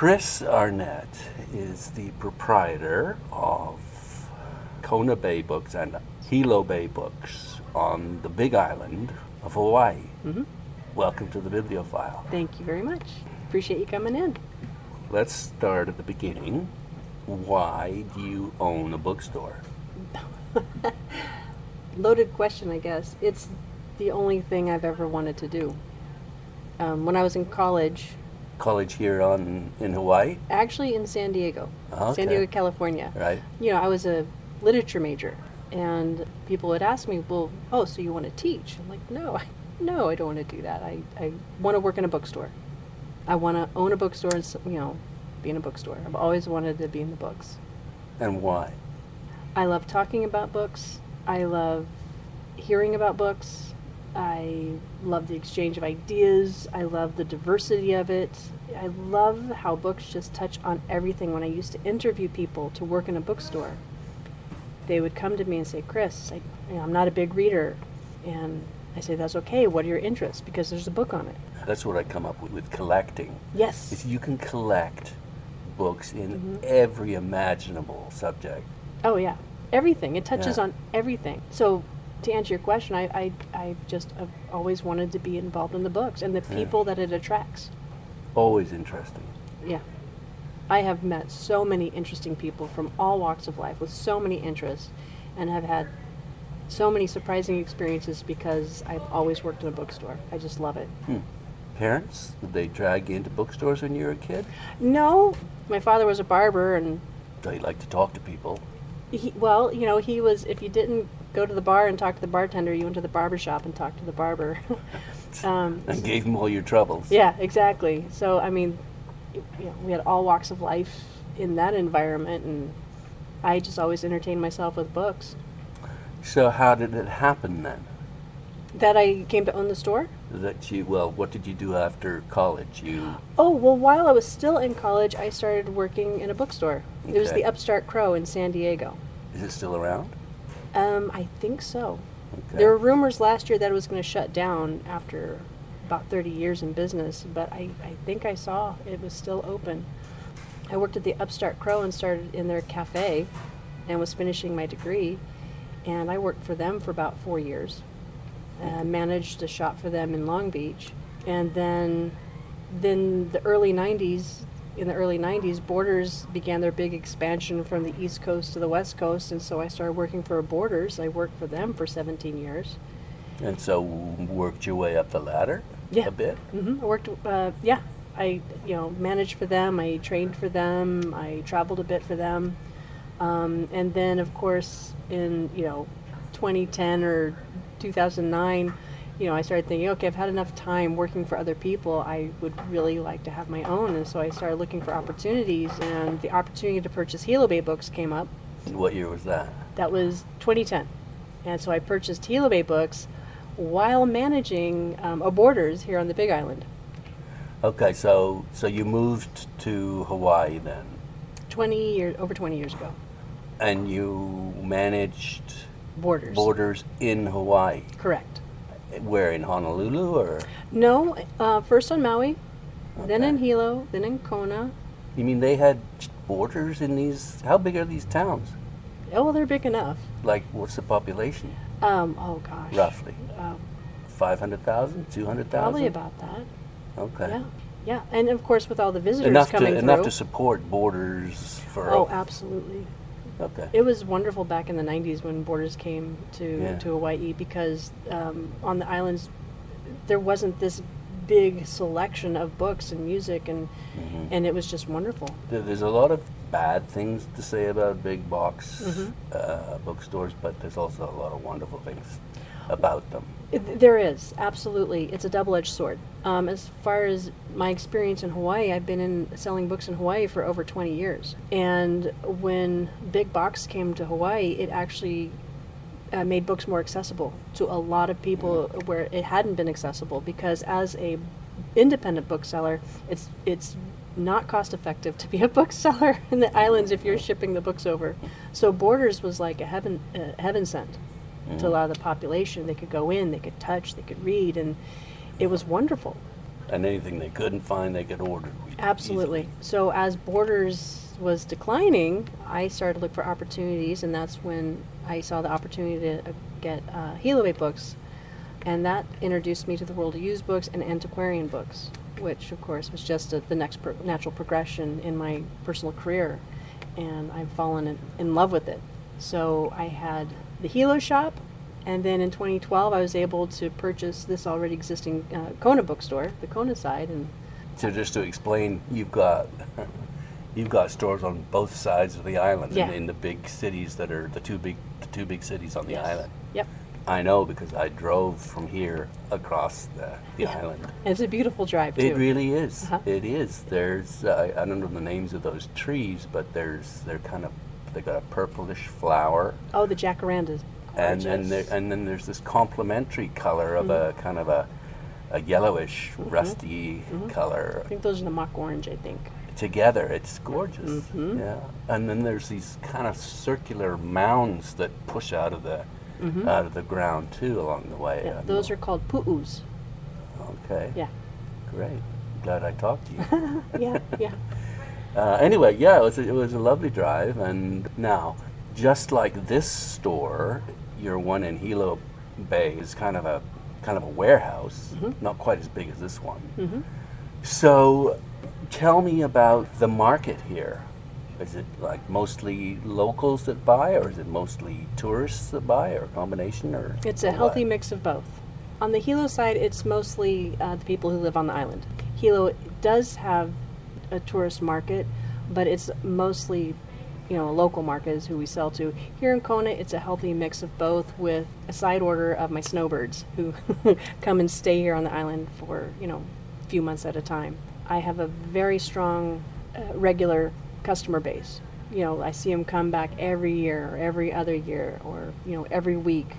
Kris Arnett is the proprietor of Kona Bay Books and Hilo Bay Books on the Big Island of Hawaii. Mm-hmm. Welcome to the Bibliophile. Thank you very much. Appreciate you coming in. Let's start at the beginning. Why do you own a bookstore? Loaded question, I guess. It's the only thing I've ever wanted to do. When I was in college... College here in Hawaii? Actually in San Diego. Okay. San Diego, California. Right. You know, I was a literature major, and people would ask me, well, oh, so you want to teach? I'm like, no, I don't want to do that. I want to work in a bookstore. I want to own a bookstore and, you know, be in a bookstore. I've always wanted to be in the books. And why? I love talking about books. I love hearing about books. I love the exchange of ideas. I love the diversity of it. I love how books just touch on everything. When I used to interview people to work in a bookstore, they would come to me and say, Kris, I'm not a big reader. And I say, that's okay. What are your interests? Because there's a book on it. That's what I come up with collecting. Yes. Is you can collect books in every imaginable subject. Oh, yeah. Everything. It touches on everything. So to answer your question, I've always wanted to be involved in the books and the people that it attracts. Always interesting. Yeah. I have met so many interesting people from all walks of life with so many interests and have had so many surprising experiences because I've always worked in a bookstore. I just love it. Hmm. Parents, did they drag you into bookstores when you were a kid? No. My father was a barber and... They liked to talk to people. He was, if you didn't go to the bar and talk to the bartender, you went to the barbershop and talked to the barber. And gave him all your troubles. Yeah, exactly. So, I mean, we had all walks of life in that environment, and I just always entertained myself with books. So how did it happen then? That I came to own the store? What did you do after college? While I was still in college, I started working in a bookstore. Okay. It was the Upstart Crow in San Diego. Is it still around? I think so. Okay. There were rumors last year that it was going to shut down after about 30 years in business, but I think I saw it was still open. I worked at the Upstart Crow and started in their cafe and was finishing my degree, and I worked for them for about 4 years. Managed a shop for them in Long Beach, and then in the early 90s, Borders began their big expansion from the East Coast to the West Coast, and so I started working for Borders. I worked for them for 17 years. And so worked your way up the ladder a bit? Mm-hmm. I worked, I managed for them, I trained for them, I traveled a bit for them, and then, of course, in 2010 or 2009, I started thinking, okay, I've had enough time working for other people. I would really like to have my own, and so I started looking for opportunities, and the opportunity to purchase Hilo Bay Books came up. And what year was that? That was 2010, and so I purchased Hilo Bay Books while managing Borders here on the Big Island. Okay, so you moved to Hawaii then? Over 20 years ago. And you managed... Borders in Hawaii. Correct. Where, in Honolulu or? No, first on Maui, then in Hilo, then in Kona. You mean they had Borders in these? How big are these towns? Oh, well, they're big enough. Like, what's the population? Roughly. 500,000, 200,000? Probably about that. Okay. Yeah. Yeah, and of course with all the visitors coming through. Enough to support Borders for... Oh, absolutely. Okay. It was wonderful back in the 90s when Borders came to Hawaii because on the islands there wasn't this big selection of books and music and it was just wonderful. There's a lot of bad things to say about big box bookstores, but there's also a lot of wonderful things about them. There is, absolutely. It's a double-edged sword. As far as my experience in Hawaii, I've been selling books in Hawaii for over 20 years. And when Big Box came to Hawaii, it actually made books more accessible to a lot of people where it hadn't been accessible because as an independent bookseller, it's not cost-effective to be a bookseller in the islands if you're shipping the books over. So Borders was like a heaven sent. To a lot of the population. They could go in, they could touch, they could read, and it was wonderful. and anything they couldn't find, they could order. Absolutely. Easily. So as Borders was declining, I started to look for opportunities, and that's when I saw the opportunity to get Hilo Bay Books, and that introduced me to the world of used books and antiquarian books, which of course was just the next natural progression in my personal career, and I've fallen in love with it. So I had the Hilo shop, and then in 2012 I was able to purchase this already existing Kona bookstore, the Kona side. And so just to explain, you've got stores on both sides of the island, yeah, in the big cities that are the two big cities on the, yes, island. Yep. I know, because I drove from here across the yeah, island. It's a beautiful drive, too. It really is. Uh-huh. It is. There's, I don't know the names of those trees, but they've got a purplish flower. Oh, the jacarandas. And then there's this complementary color of, mm-hmm, a kind of a yellowish, mm-hmm, rusty, mm-hmm, color. I think those are the mock orange, I think. Together, it's gorgeous. Mm-hmm. Yeah. And then there's these kind of circular mounds that push out of the ground too along the way. Yeah, those are called pu'us. Okay. Yeah. Great. Glad I talked to you. Yeah, yeah. Anyway, yeah, it was a lovely drive. And now, just like this store, your one in Hilo Bay is kind of a warehouse, mm-hmm, not quite as big as this one. Mm-hmm. So, tell me about the market here. Is it like mostly locals that buy, or is it mostly tourists that buy, or a combination, or? It's a healthy mix of both. On the Hilo side, it's mostly the people who live on the island. Hilo does have a tourist market, but it's mostly, a local market is who we sell to. Here in Kona, it's a healthy mix of both, with a side order of my snowbirds who come and stay here on the island for, a few months at a time. I have a very strong regular customer base. I see them come back every year or every other year or every week,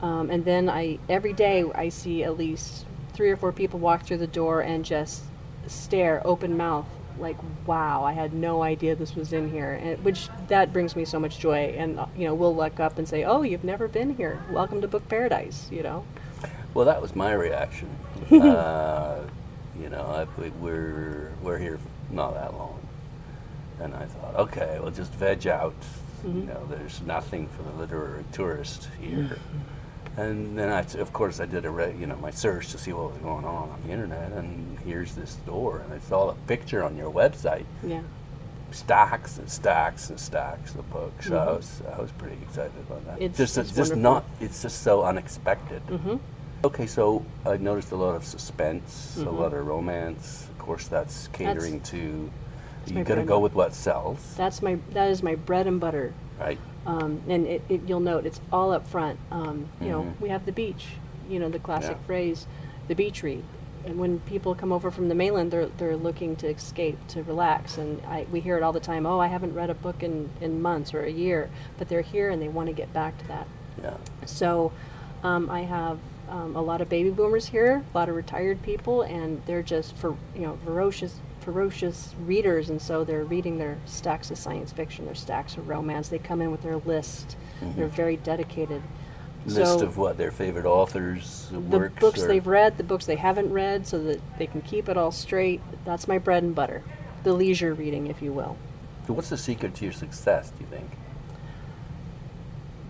and then every day I see at least 3 or 4 people walk through the door and just stare open mouth like, wow, I had no idea this was in here, and which that brings me so much joy. And we'll look up and say, oh, you've never been here, welcome to book paradise. Well, that was my reaction. We're here not that long. And I thought, okay, well, just veg out. Mm-hmm. There's nothing for the literary tourist here. Mm-hmm. And then, I did my search to see what was going on the internet. And here's this store, and I saw a picture on your website. Yeah. Stacks and stacks and stacks of books. Mm-hmm. I was pretty excited about that. It's just so unexpected. Mm-hmm. Okay, so I noticed a lot of suspense, mm-hmm, a lot of romance. Of course, that's catering to. You're going to go with what sells. That is my bread and butter. Right. And you'll note it's all up front. Mm-hmm, we have the beach. The classic, yeah, phrase, the beach read. And when people come over from the mainland, they're looking to escape, to relax. And we hear it all the time. Oh, I haven't read a book in months or a year. But they're here and they want to get back to that. Yeah. So, I have a lot of baby boomers here, a lot of retired people, and they're just ferocious readers, and so they're reading their stacks of science fiction, their stacks of romance. They come in with their list. Mm-hmm. They're very dedicated. List of what? Their favorite authors' works? The books they've read, the books they haven't read, so that they can keep it all straight. That's my bread and butter. The leisure reading, if you will. So what's the secret to your success, do you think?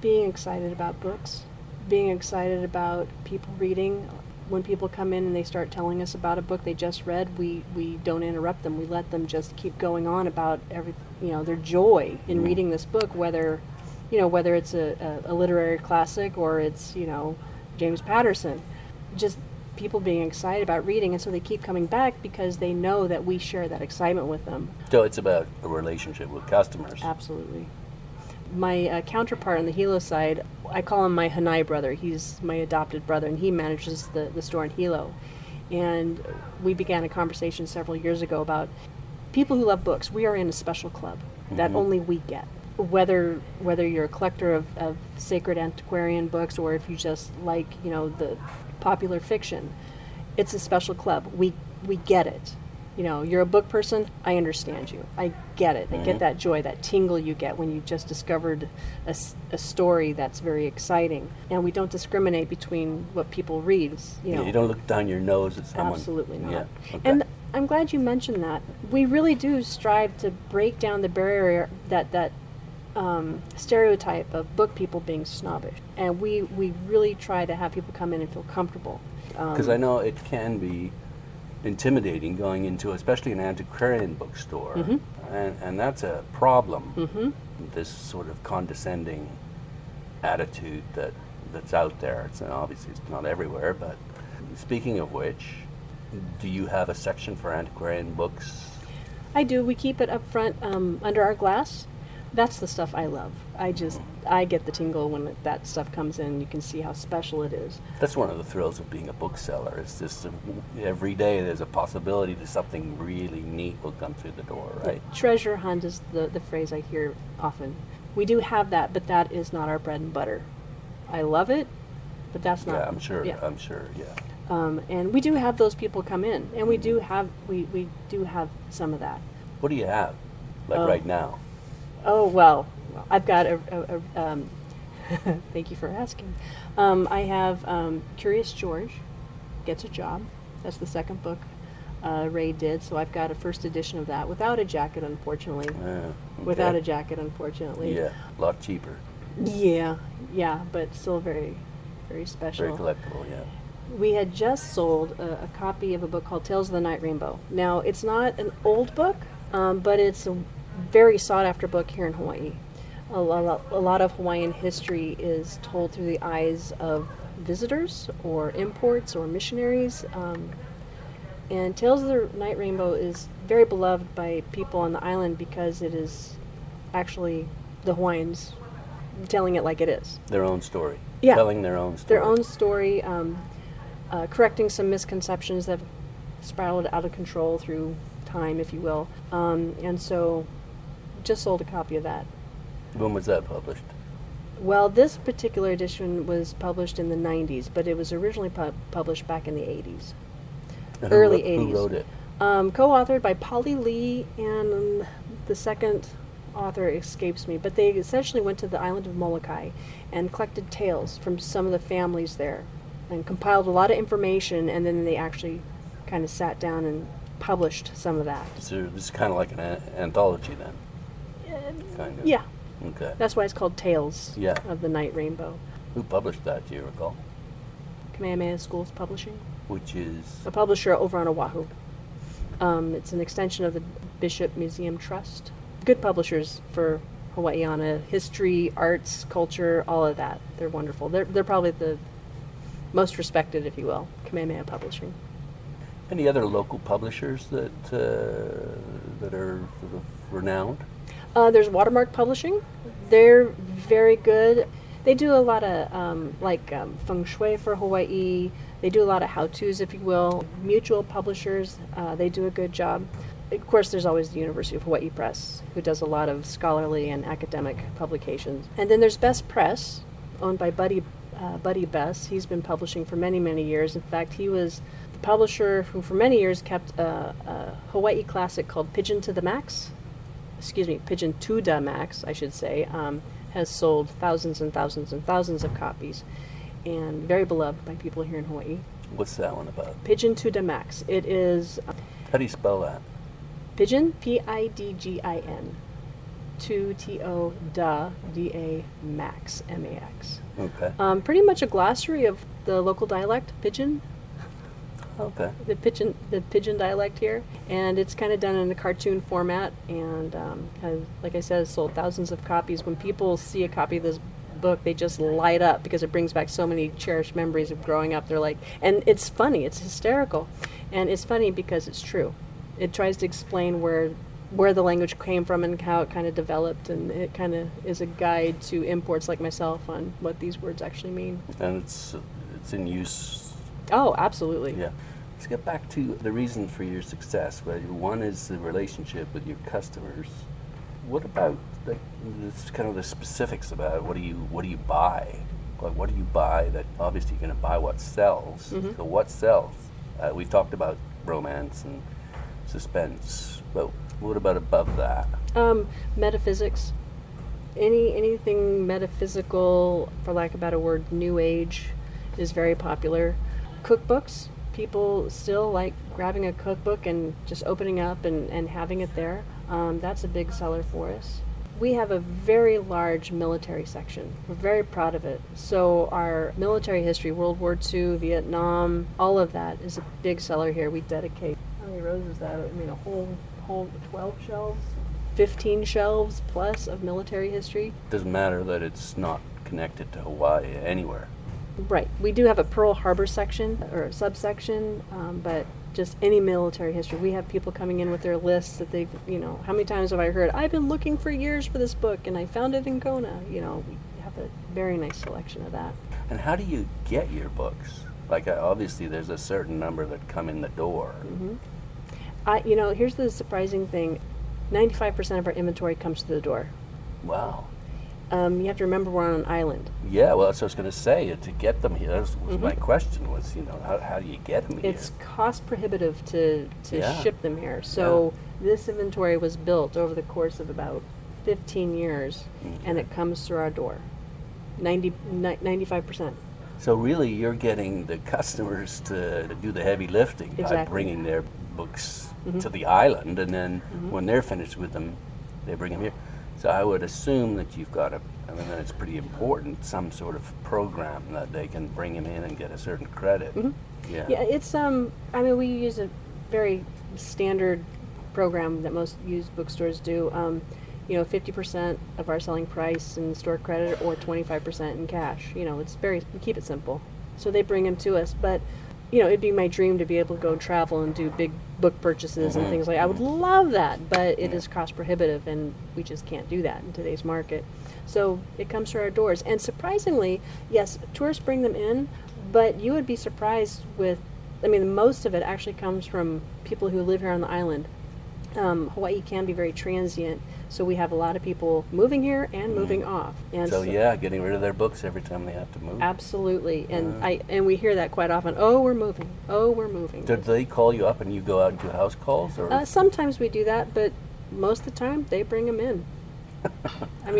Being excited about books. Being excited about people reading. When people come in and they start telling us about a book they just read, we don't interrupt them. We let them just keep going on about their joy in, mm-hmm, reading this book, whether it's a literary classic or it's, James Patterson. Just people being excited about reading, and so they keep coming back because they know that we share that excitement with them. So it's about a relationship with customers. Absolutely. My counterpart on the Hilo side, I call him my Hanai brother. He's my adopted brother, and he manages the store in Hilo. And we began a conversation several years ago about people who love books. We are in a special club, mm-hmm, that only we get. Whether you're a collector of sacred antiquarian books, or if you just like, the popular fiction, it's a special club. We get it. you know, you're a book person, I understand you. I get it. I get that joy, that tingle you get when you've just discovered a story that's very exciting. And we don't discriminate between what people read. You know. Yeah, you don't look down your nose at someone. Absolutely not. Yeah. Okay. And I'm glad you mentioned that. We really do strive to break down the barrier that stereotype of book people being snobbish, and we really try to have people come in and feel comfortable. Because I know it can be intimidating going into, especially an antiquarian bookstore, mm-hmm. and that's a problem. Mm-hmm. This sort of condescending attitude that's out there. It's obviously it's not everywhere, but speaking of which, do you have a section for antiquarian books? I do. We keep it up front under our glass. That's the stuff I love. I get the tingle when that stuff comes in. You can see how special it is. That's one of the thrills of being a bookseller. It's just every day there's a possibility that something really neat will come through the door, right? Yeah. Treasure hunt is the phrase I hear often. We do have that, but that is not our bread and butter. I love it, but that's not... Yeah, I'm sure. And we do have those people come in, and we do have some of that. What do you have, right now? Oh, well, I've got thank you for asking. I have Curious George Gets a Job. That's the second book Ray did, so I've got a first edition of that without a jacket, unfortunately. Okay. Without a jacket, unfortunately. Yeah, a lot cheaper. Yeah, but still very, very special. Very collectible, yeah. We had just sold a copy of a book called Tales of the Night Rainbow. Now, it's not an old book, but it's a very sought-after book here in Hawaii. A lot of Hawaiian history is told through the eyes of visitors or imports or missionaries. And Tales of the Night Rainbow is very beloved by people on the island because it is actually the Hawaiians telling it like it is. Their own story. Yeah. Telling their own story. Their own story, correcting some misconceptions that have spiraled out of control through time, if you will. And so just sold a copy of that. When was that published? Well, this particular edition was published in the 90s, but it was originally published back in the 80s. Early 80s. Who wrote it? Co-authored by Polly Lee, and the second author escapes me, but they essentially went to the island of Molokai and collected tales from some of the families there and compiled a lot of information, and then they actually kind of sat down and published some of that. So it was kind of like an anthology then? Kind of. Yeah. Okay. That's why it's called Tales of the Night Rainbow. Who published that, do you recall? Kamehameha Schools Publishing. Which is? A publisher over on Oahu. It's an extension of the Bishop Museum Trust. Good publishers for Hawaiiana, history, arts, culture, all of that. They're wonderful. They're probably the most respected, if you will, Kamehameha Publishing. Any other local publishers that are sort of renowned? There's Watermark Publishing. They're very good. They do a lot of feng shui for Hawaii. They do a lot of how-tos, if you will. Mutual Publishers, they do a good job. Of course, there's always the University of Hawaii Press, who does a lot of scholarly and academic publications. And then there's Bess Press, owned by Buddy Bess. He's been publishing for many, many years. In fact, he was the publisher who for many years kept a Hawaii classic called Pidgin to da Max, I should say, has sold thousands and thousands and thousands of copies, and very beloved by people here in Hawaii. What's that one about? Pidgin to da Max. It is... How do you spell that? Pidgin, P-I-D-G-I-N. To da Max, M-A-X. Okay. Pretty much a glossary of the local dialect, Pidgin. Okay. The Pidgin dialect here, and it's kind of done in a cartoon format, and has, like I said, sold thousands of copies. When people see a copy of this book, they just light up because it brings back so many cherished memories of growing up. They're like, and it's funny, it's hysterical, and it's funny because it's true. It tries to explain where the language came from and how it kind of developed, and it kind of is a guide to imports like myself on what these words actually mean. And it's in use. Oh, absolutely. Yeah. Let's get back to the reason for your success. Well, one is the relationship with your customers. What about the specifics about what do you buy? Like, what do you buy that obviously you're going to buy what sells? Mm-hmm. So what sells? We've talked about romance and suspense, but what about above that? Metaphysics. Anything metaphysical, for lack of a better word, new age is very popular. Cookbooks. People still like grabbing a cookbook and just opening up and having it there. That's a big seller for us. We have a very large military section. We're very proud of it. So our military history, World War II, Vietnam, all of that is a big seller here. We dedicate, how many rows is that? I mean, a whole 12 shelves? 15 shelves plus of military history. Doesn't matter that it's not connected to Hawaii anywhere. Right. We do have a Pearl Harbor section or a subsection, but just any military history. We have people coming in with their lists that they've, how many times have I heard, I've been looking for years for this book and I found it in Kona. We have a very nice selection of that. And how do you get your books? Like, obviously there's a certain number that come in the door. Mm-hmm. Here's the surprising thing. 95% of our inventory comes through the door. Wow. You have to remember we're on an island. Yeah, well, that's what I was going to say. To get them here, that was my question was, how do you get them here? It's cost prohibitive to ship them here. So this inventory was built over the course of about 15 years, and it comes through our door, 95%. So really, you're getting the customers to do the heavy lifting by bringing their books to the island, and then when they're finished with them, they bring them here. So I would assume that you've got and it's pretty important, some sort of program that they can bring them in and get a certain credit. Mm-hmm. Yeah, it's, we use a very standard program that most used bookstores do. 50% of our selling price in store credit or 25% in cash. We keep it simple. So they bring them to us, but it'd be my dream to be able to go travel and do big book purchases and things like that. I would love that, but it is cost prohibitive, and we just can't do that in today's market. So it comes through our doors. And surprisingly, yes, tourists bring them in, but you would be surprised with, most of it actually comes from people who live here on the island. Hawaii can be very transient, so we have a lot of people moving here and moving off. And so, getting rid of their books every time they have to move. Absolutely, and we hear that quite often. Oh, we're moving. Oh, we're moving. Did they call you up and you go out and do house calls? Or sometimes we do that, but most of the time they bring them in.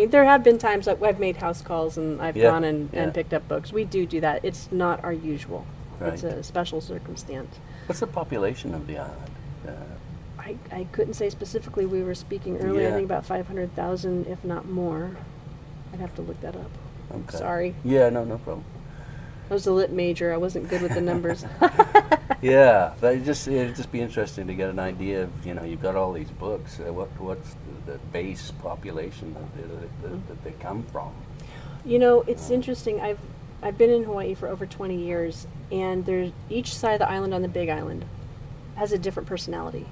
There have been times that I've made house calls and I've gone and picked up books. We do that. It's not our usual. Right. It's a special circumstance. What's the population of the island? I couldn't say specifically. We were speaking earlier, I think about 500,000, if not more. I'd have to look that up. Okay. Sorry. Yeah, no problem. I was a lit major. I wasn't good with the numbers. But it'd just be interesting to get an idea of, you've got all these books. What's the base population that they come from? It's interesting. I've been in Hawaii for over 20 years, and there's each side of the island on the Big Island has a different personality.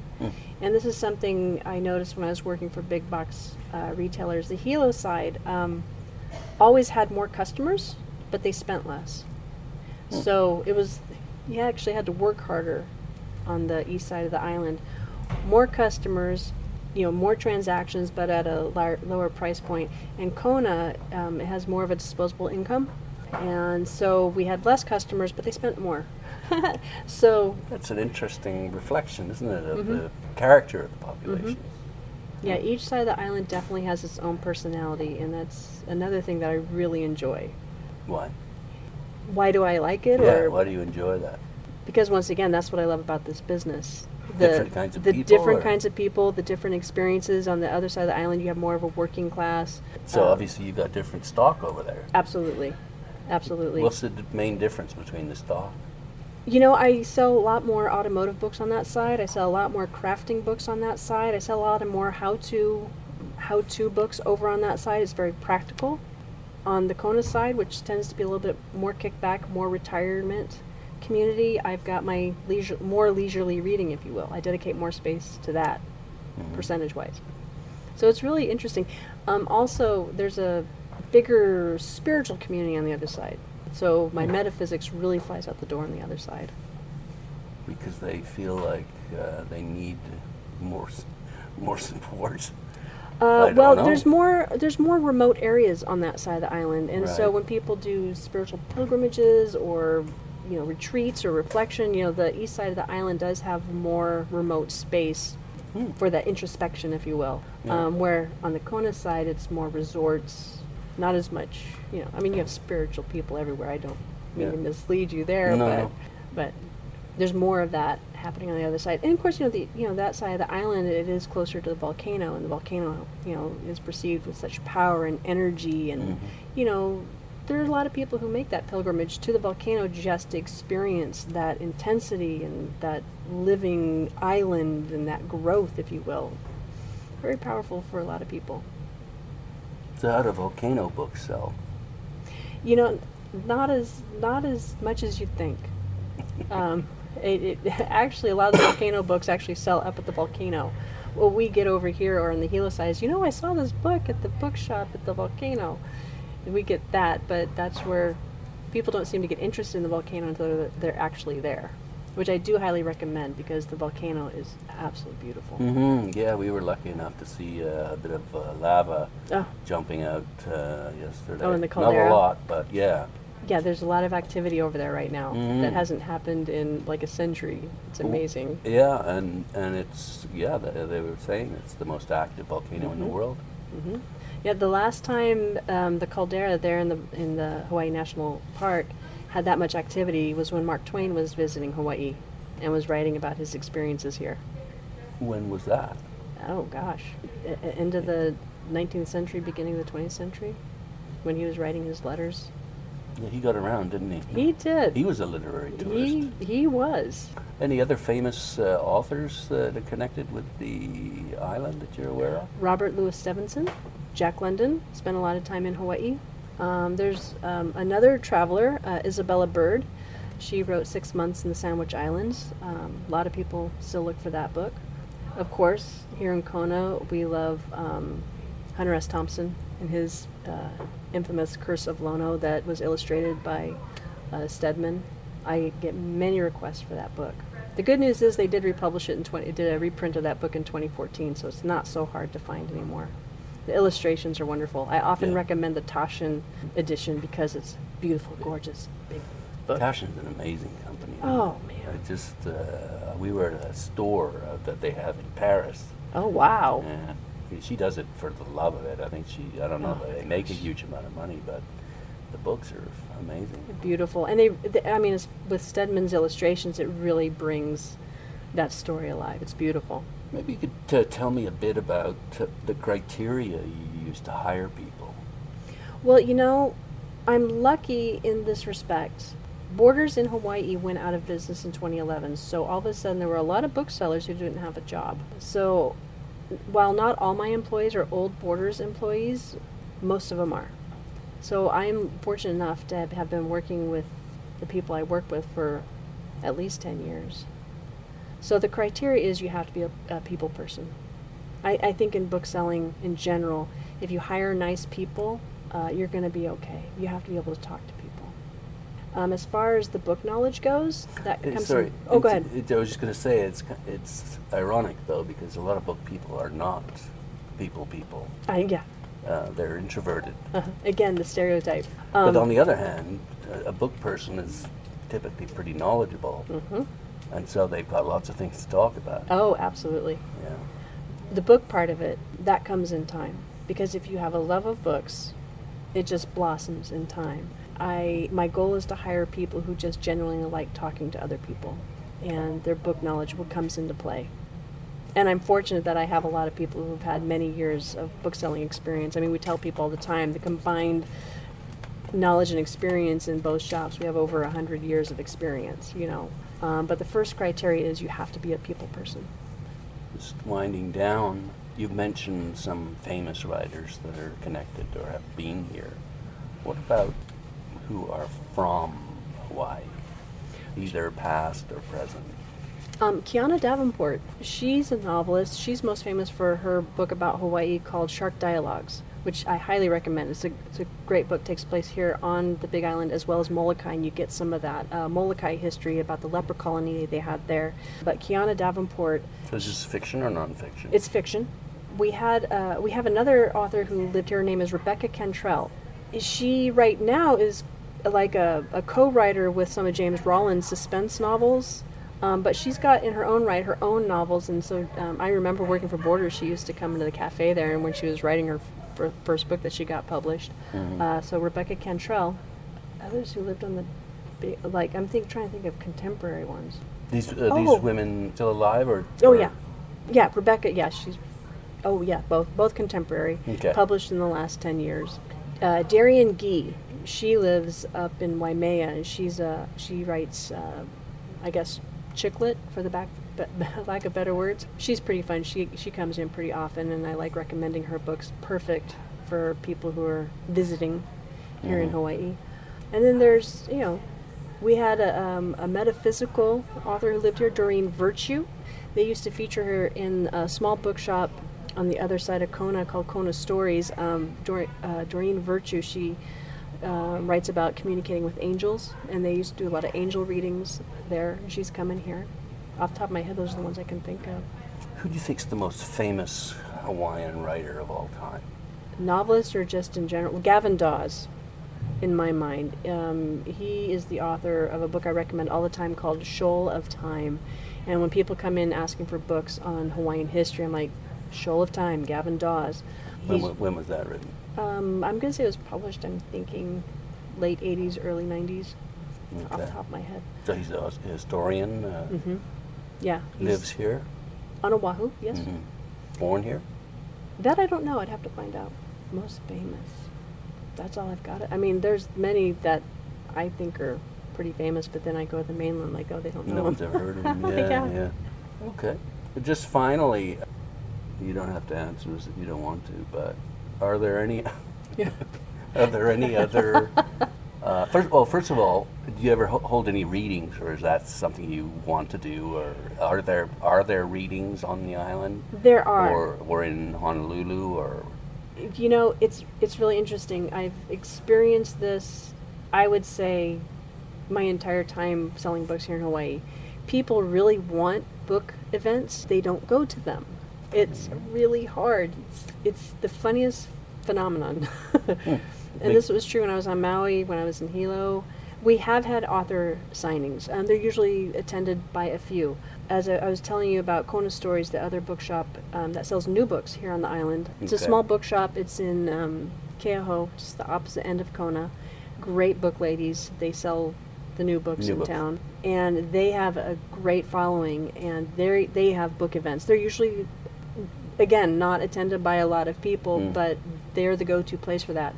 And this is something I noticed when I was working for big box retailers. The Hilo side always had more customers, but they spent less. So it was, you actually had to work harder on the east side of the island. More customers, more transactions, but at a lower price point. And Kona has more of a disposable income. And so we had less customers, but they spent more. So that's an interesting reflection, isn't it, of the character of the population? Mm-hmm. Yeah, each side of the island definitely has its own personality, and that's another thing that I really enjoy. Why? Why do I like it? Yeah, why do you enjoy that? Because once again, that's what I love about this business. Different kinds of people, the different experiences. On the other side of the island, you have more of a working class. So obviously you've got different stock over there. Absolutely. What's the main difference between the stock? I sell a lot more automotive books on that side. I sell a lot more crafting books on that side. I sell a lot more how-to books over on that side. It's very practical. On the Kona side, which tends to be a little bit more kickback, more retirement community, I've got my more leisurely reading, if you will. I dedicate more space to that, percentage-wise. So it's really interesting. Also, there's a bigger spiritual community on the other side. So my metaphysics really flies out the door on the other side. Because they feel like they need more support. There's more remote areas on that side of the island, and so when people do spiritual pilgrimages or you know, retreats or reflection. You know, the east side of the island does have more remote space for that introspection, if you will. Yeah. Where on the Kona side, it's more resorts, not as much, you know, I mean, you have spiritual people everywhere. I don't mean to mislead you there, but there's more of that happening on the other side. And of course, you know, the, you know, that side of the island, it is closer to the volcano, and the volcano, you know, is perceived with such power and energy, and you know, there are a lot of people who make that pilgrimage to the volcano just to experience that intensity and that living island and that growth, if you will. Very powerful for a lot of people. So how do volcano books sell? You know, not as much as you'd think. It actually, a lot of the volcano books actually sell up at the volcano. Well, we get over here or on the Hilo side, you know, I saw this book at the bookshop at the volcano. We get that, but that's where people don't seem to get interested in the volcano until they're actually there, which I do highly recommend because the volcano is absolutely beautiful. Mm-hmm. Yeah, we were lucky enough to see a bit of lava jumping out yesterday. Oh, in the caldera? Not a lot, but yeah. Yeah, there's a lot of activity over there right now that hasn't happened in like a century. It's amazing. Yeah, and it's, yeah, they were saying it's the most active volcano in the world. Mm-hmm. Yeah, the last time the caldera there in the Hawaii National Park had that much activity was when Mark Twain was visiting Hawaii and was writing about his experiences here. When was that? Oh, gosh. End of the 19th century, beginning of the 20th century, when he was writing his letters. Yeah, he got around, didn't he? He did. He was a literary tourist. He was. Any other famous authors that are connected with the island that you're aware of? Robert Louis Stevenson. Jack London spent a lot of time in Hawaii. There's another traveler, Isabella Bird. She wrote 6 Months in the Sandwich Islands. A lot of people still look for that book. Of course, here in Kona, we love Hunter S. Thompson and his infamous Curse of Lono that was illustrated by Steadman. I get many requests for that book. The good news is they did republish it did a reprint of that book in 2014, so it's not so hard to find anymore. The illustrations are wonderful. I often recommend the Taschen edition because it's beautiful, gorgeous, big book. Taschen's an amazing company. Oh, man. I just, we were at a store that they have in Paris. Oh, wow. Yeah. She does it for the love of it. I think she, I don't know, they make a huge amount of money, but the books are amazing. They're beautiful. And they I mean, it's, with Steadman's illustrations, it really brings that story alive. It's beautiful. Maybe you could tell me a bit about the criteria you use to hire people. Well, you know, I'm lucky in this respect. Borders in Hawaii went out of business in 2011, so all of a sudden there were a lot of booksellers who didn't have a job. So while not all my employees are old Borders employees, most of them are. So I'm fortunate enough to have been working with the people I work with for at least 10 years. So the criteria is you have to be a people person. I think in book selling in general, if you hire nice people, you're going to be okay. You have to be able to talk to people. As far as the book knowledge goes, that comes from... Oh, go ahead. I was just going to say, it's ironic, though, because a lot of book people are not people. Yeah. They're introverted. Again, the stereotype. But on the other hand, a book person is typically pretty knowledgeable. Mm-hmm. And so they've got lots of things to talk about. Oh, absolutely. Yeah. The book part of it, that comes in time. Because if you have a love of books, it just blossoms in time. My goal is to hire people who just genuinely like talking to other people. And their book knowledge comes into play. And I'm fortunate that I have a lot of people who've had many years of bookselling experience. I mean, we tell people all the time, the combined knowledge and experience in both shops, we have over 100 years of experience, you know. But the first criteria is you have to be a people person. Just winding down, you've mentioned some famous writers that are connected or have been here. What about who are from Hawaii, either past or present? Kiana Davenport, she's a novelist. She's most famous for her book about Hawaii called Shark Dialogues, which I highly recommend. It's a great book. Takes place here on the Big Island as well as Molokai, and you get some of that Molokai history about the leper colony they had there. But Kiana Davenport... So is this fiction or nonfiction? It's fiction. We have another author who lived here. Her name is Rebecca Cantrell. She right now is like a co-writer with some of James Rollin's suspense novels. But she's got, in her own right, her own novels, and so I remember working for Borders, she used to come into the cafe there, and when she was writing her first book that she got published. Mm-hmm. So Rebecca Cantrell, others who lived on the, like, I'm trying to think of contemporary ones. These women still alive, or? Oh, yeah. Yeah, Rebecca, yeah, she's, oh, yeah, both contemporary, okay. Published in the last 10 years. Darian Gee, she lives up in Waimea, and she writes, I guess, chicklet, for the lack of better words. She's pretty fun. She comes in pretty often, and I like recommending her books. Perfect for people who are visiting here in Hawaii. And then there's, we had a metaphysical author who lived here, Doreen Virtue. They used to feature her in a small bookshop on the other side of Kona called Kona Stories. Doreen Virtue, she writes about communicating with angels, and they used to do a lot of angel readings there. She's coming here. Off the top of my head, those are the ones I can think of. Who do you think's the most famous Hawaiian writer of all time? Novelist or just in general? Well, Gavan Daws, in my mind. He is the author of a book I recommend all the time called Shoal of Time. And when people come in asking for books on Hawaiian history, I'm like, Shoal of Time, Gavan Daws. When was that written? I'm going to say it was published, I'm thinking, late 80s, early 90s, okay. Off the top of my head. So he's a historian? Mm-hmm. Yeah. Lives here? On Oahu, yes. Mm-hmm. Born here? That I don't know. I'd have to find out. Most famous. That's all I've got. I mean, there's many that I think are pretty famous, but then I go to the mainland, like, oh, they don't know them. No one's ever heard of them. Yeah. Okay. But just finally, you don't have to answer this if you don't want to, but... Are there any other? First of all, do you ever hold any readings, or is that something you want to do? Or are there readings on the island? There are. Or in Honolulu, or it's really interesting. I've experienced this, I would say, my entire time selling books here in Hawaii. People really want book events. They don't go to them. It's really hard. It's the funniest phenomenon. And this was true when I was on Maui, when I was in Hilo. We have had author signings, and they're usually attended by a few. As I was telling you about Kona Stories, the other bookshop that sells new books here on the island. Okay. It's a small bookshop. It's in Keaho, just the opposite end of Kona. Great book ladies. They sell the new books in town. And they have a great following, and they have book events. They're usually... Again, not attended by a lot of people, but they're the go-to place for that.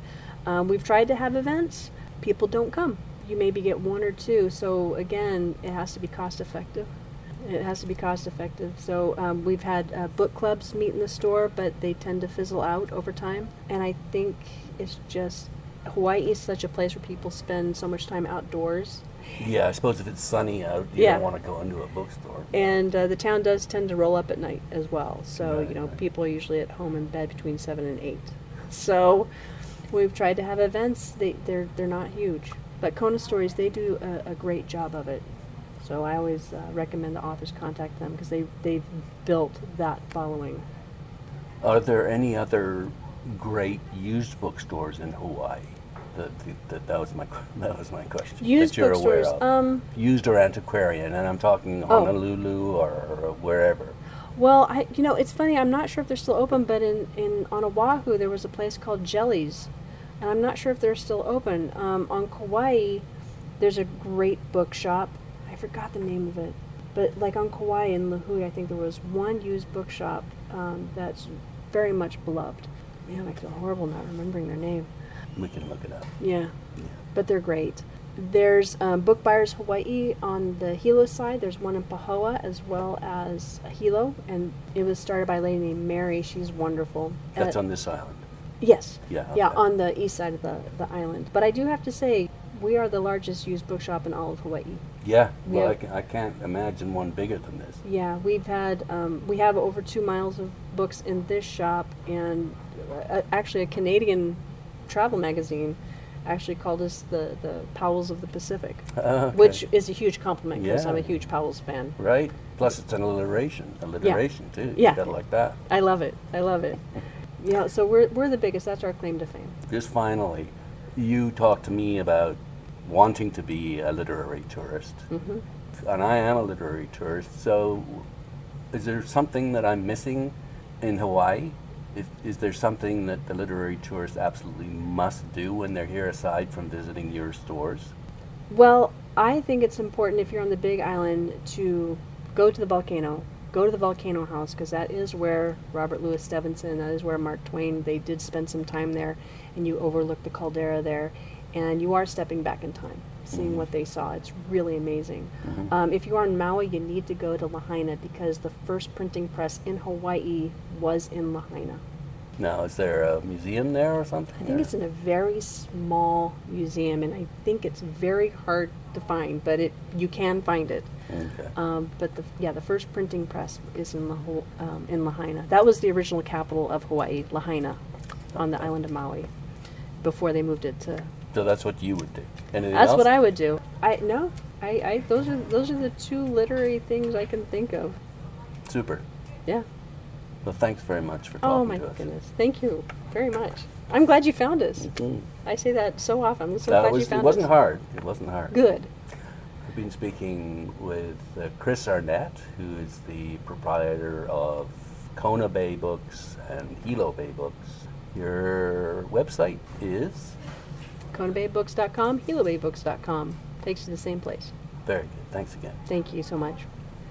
We've tried to have events. People don't come. You maybe get one or two. So, again, it has to be cost-effective. So we've had book clubs meet in the store, but they tend to fizzle out over time. And I think it's just Hawaii is such a place where people spend so much time outdoors. Yeah, I suppose if it's sunny out, you don't want to go into a bookstore. And the town does tend to roll up at night as well. So, people are usually at home in bed between 7 and 8. So we've tried to have events. They're not huge. But Kona Stories, they do a great job of it. So I always recommend the authors contact them because they've built that following. Are there any other great used bookstores in Hawaii? That was my question. Used that you're aware of. Used or antiquarian, and I'm talking Honolulu or wherever. Well, it's funny. I'm not sure if they're still open, but on Oahu there was a place called Jellies, and I'm not sure if they're still open. On Kauai, there's a great bookshop. I forgot the name of it, but like on Kauai in Lihue, I think there was one used bookshop that's very much beloved. Man, I feel horrible not remembering their name. We can look it up. Yeah. But they're great. There's Book Buyers Hawaii on the Hilo side. There's one in Pahoa as well as Hilo. And it was started by a lady named Mary. She's wonderful. That's on this island? Yes. Yeah, okay. Yeah, on the east side of the island. But I do have to say, we are the largest used bookshop in all of Hawaii. Yeah. Well, I can't imagine one bigger than this. Yeah. We've had, we have over 2 miles of books in this shop. And actually a Canadian travel magazine actually called us the Powells of the Pacific, which is a huge compliment because I'm a huge Powells fan. Right. Plus it's an alliteration too. Yeah. You gotta like that. I love it. So we're the biggest. That's our claim to fame. Just finally, you talked to me about wanting to be a literary tourist, mm-hmm. and I am a literary tourist. So, is there something that I'm missing in Hawaii? Is there something that the literary tourist absolutely must do when they're here, aside from visiting your stores? Well, I think it's important if you're on the Big Island to go to the volcano. Go to the volcano house, because that is where Robert Louis Stevenson, that is where Mark Twain, they did spend some time there, and you overlook the caldera there, and you are stepping back in time, seeing mm-hmm. what they saw. It's really amazing. Mm-hmm. If you are in Maui, you need to go to Lahaina, because the first printing press in Hawaii was in Lahaina. Now, is there a museum there or something? I think it's in a very small museum, and I think it's very hard to find, but you can find it. Okay. The first printing press is in Lahaina. That was the original capital of Hawaii, Lahaina, on the island of Maui, before they moved it to. So that's what you would do. Anything else? What I would do. Those are the two literary things I can think of. Super. Yeah. Well, thanks very much for talking to us. Oh, my goodness. Thank you very much. I'm glad you found us. Mm-hmm. I say that so often. I'm so glad you found us. It wasn't hard. Good. I've been speaking with Kris Arnett, who is the proprietor of Kona Bay Books and Hilo Bay Books. Your website is? KonaBayBooks.com, HiloBayBooks.com. Takes you to the same place. Very good. Thanks again. Thank you so much.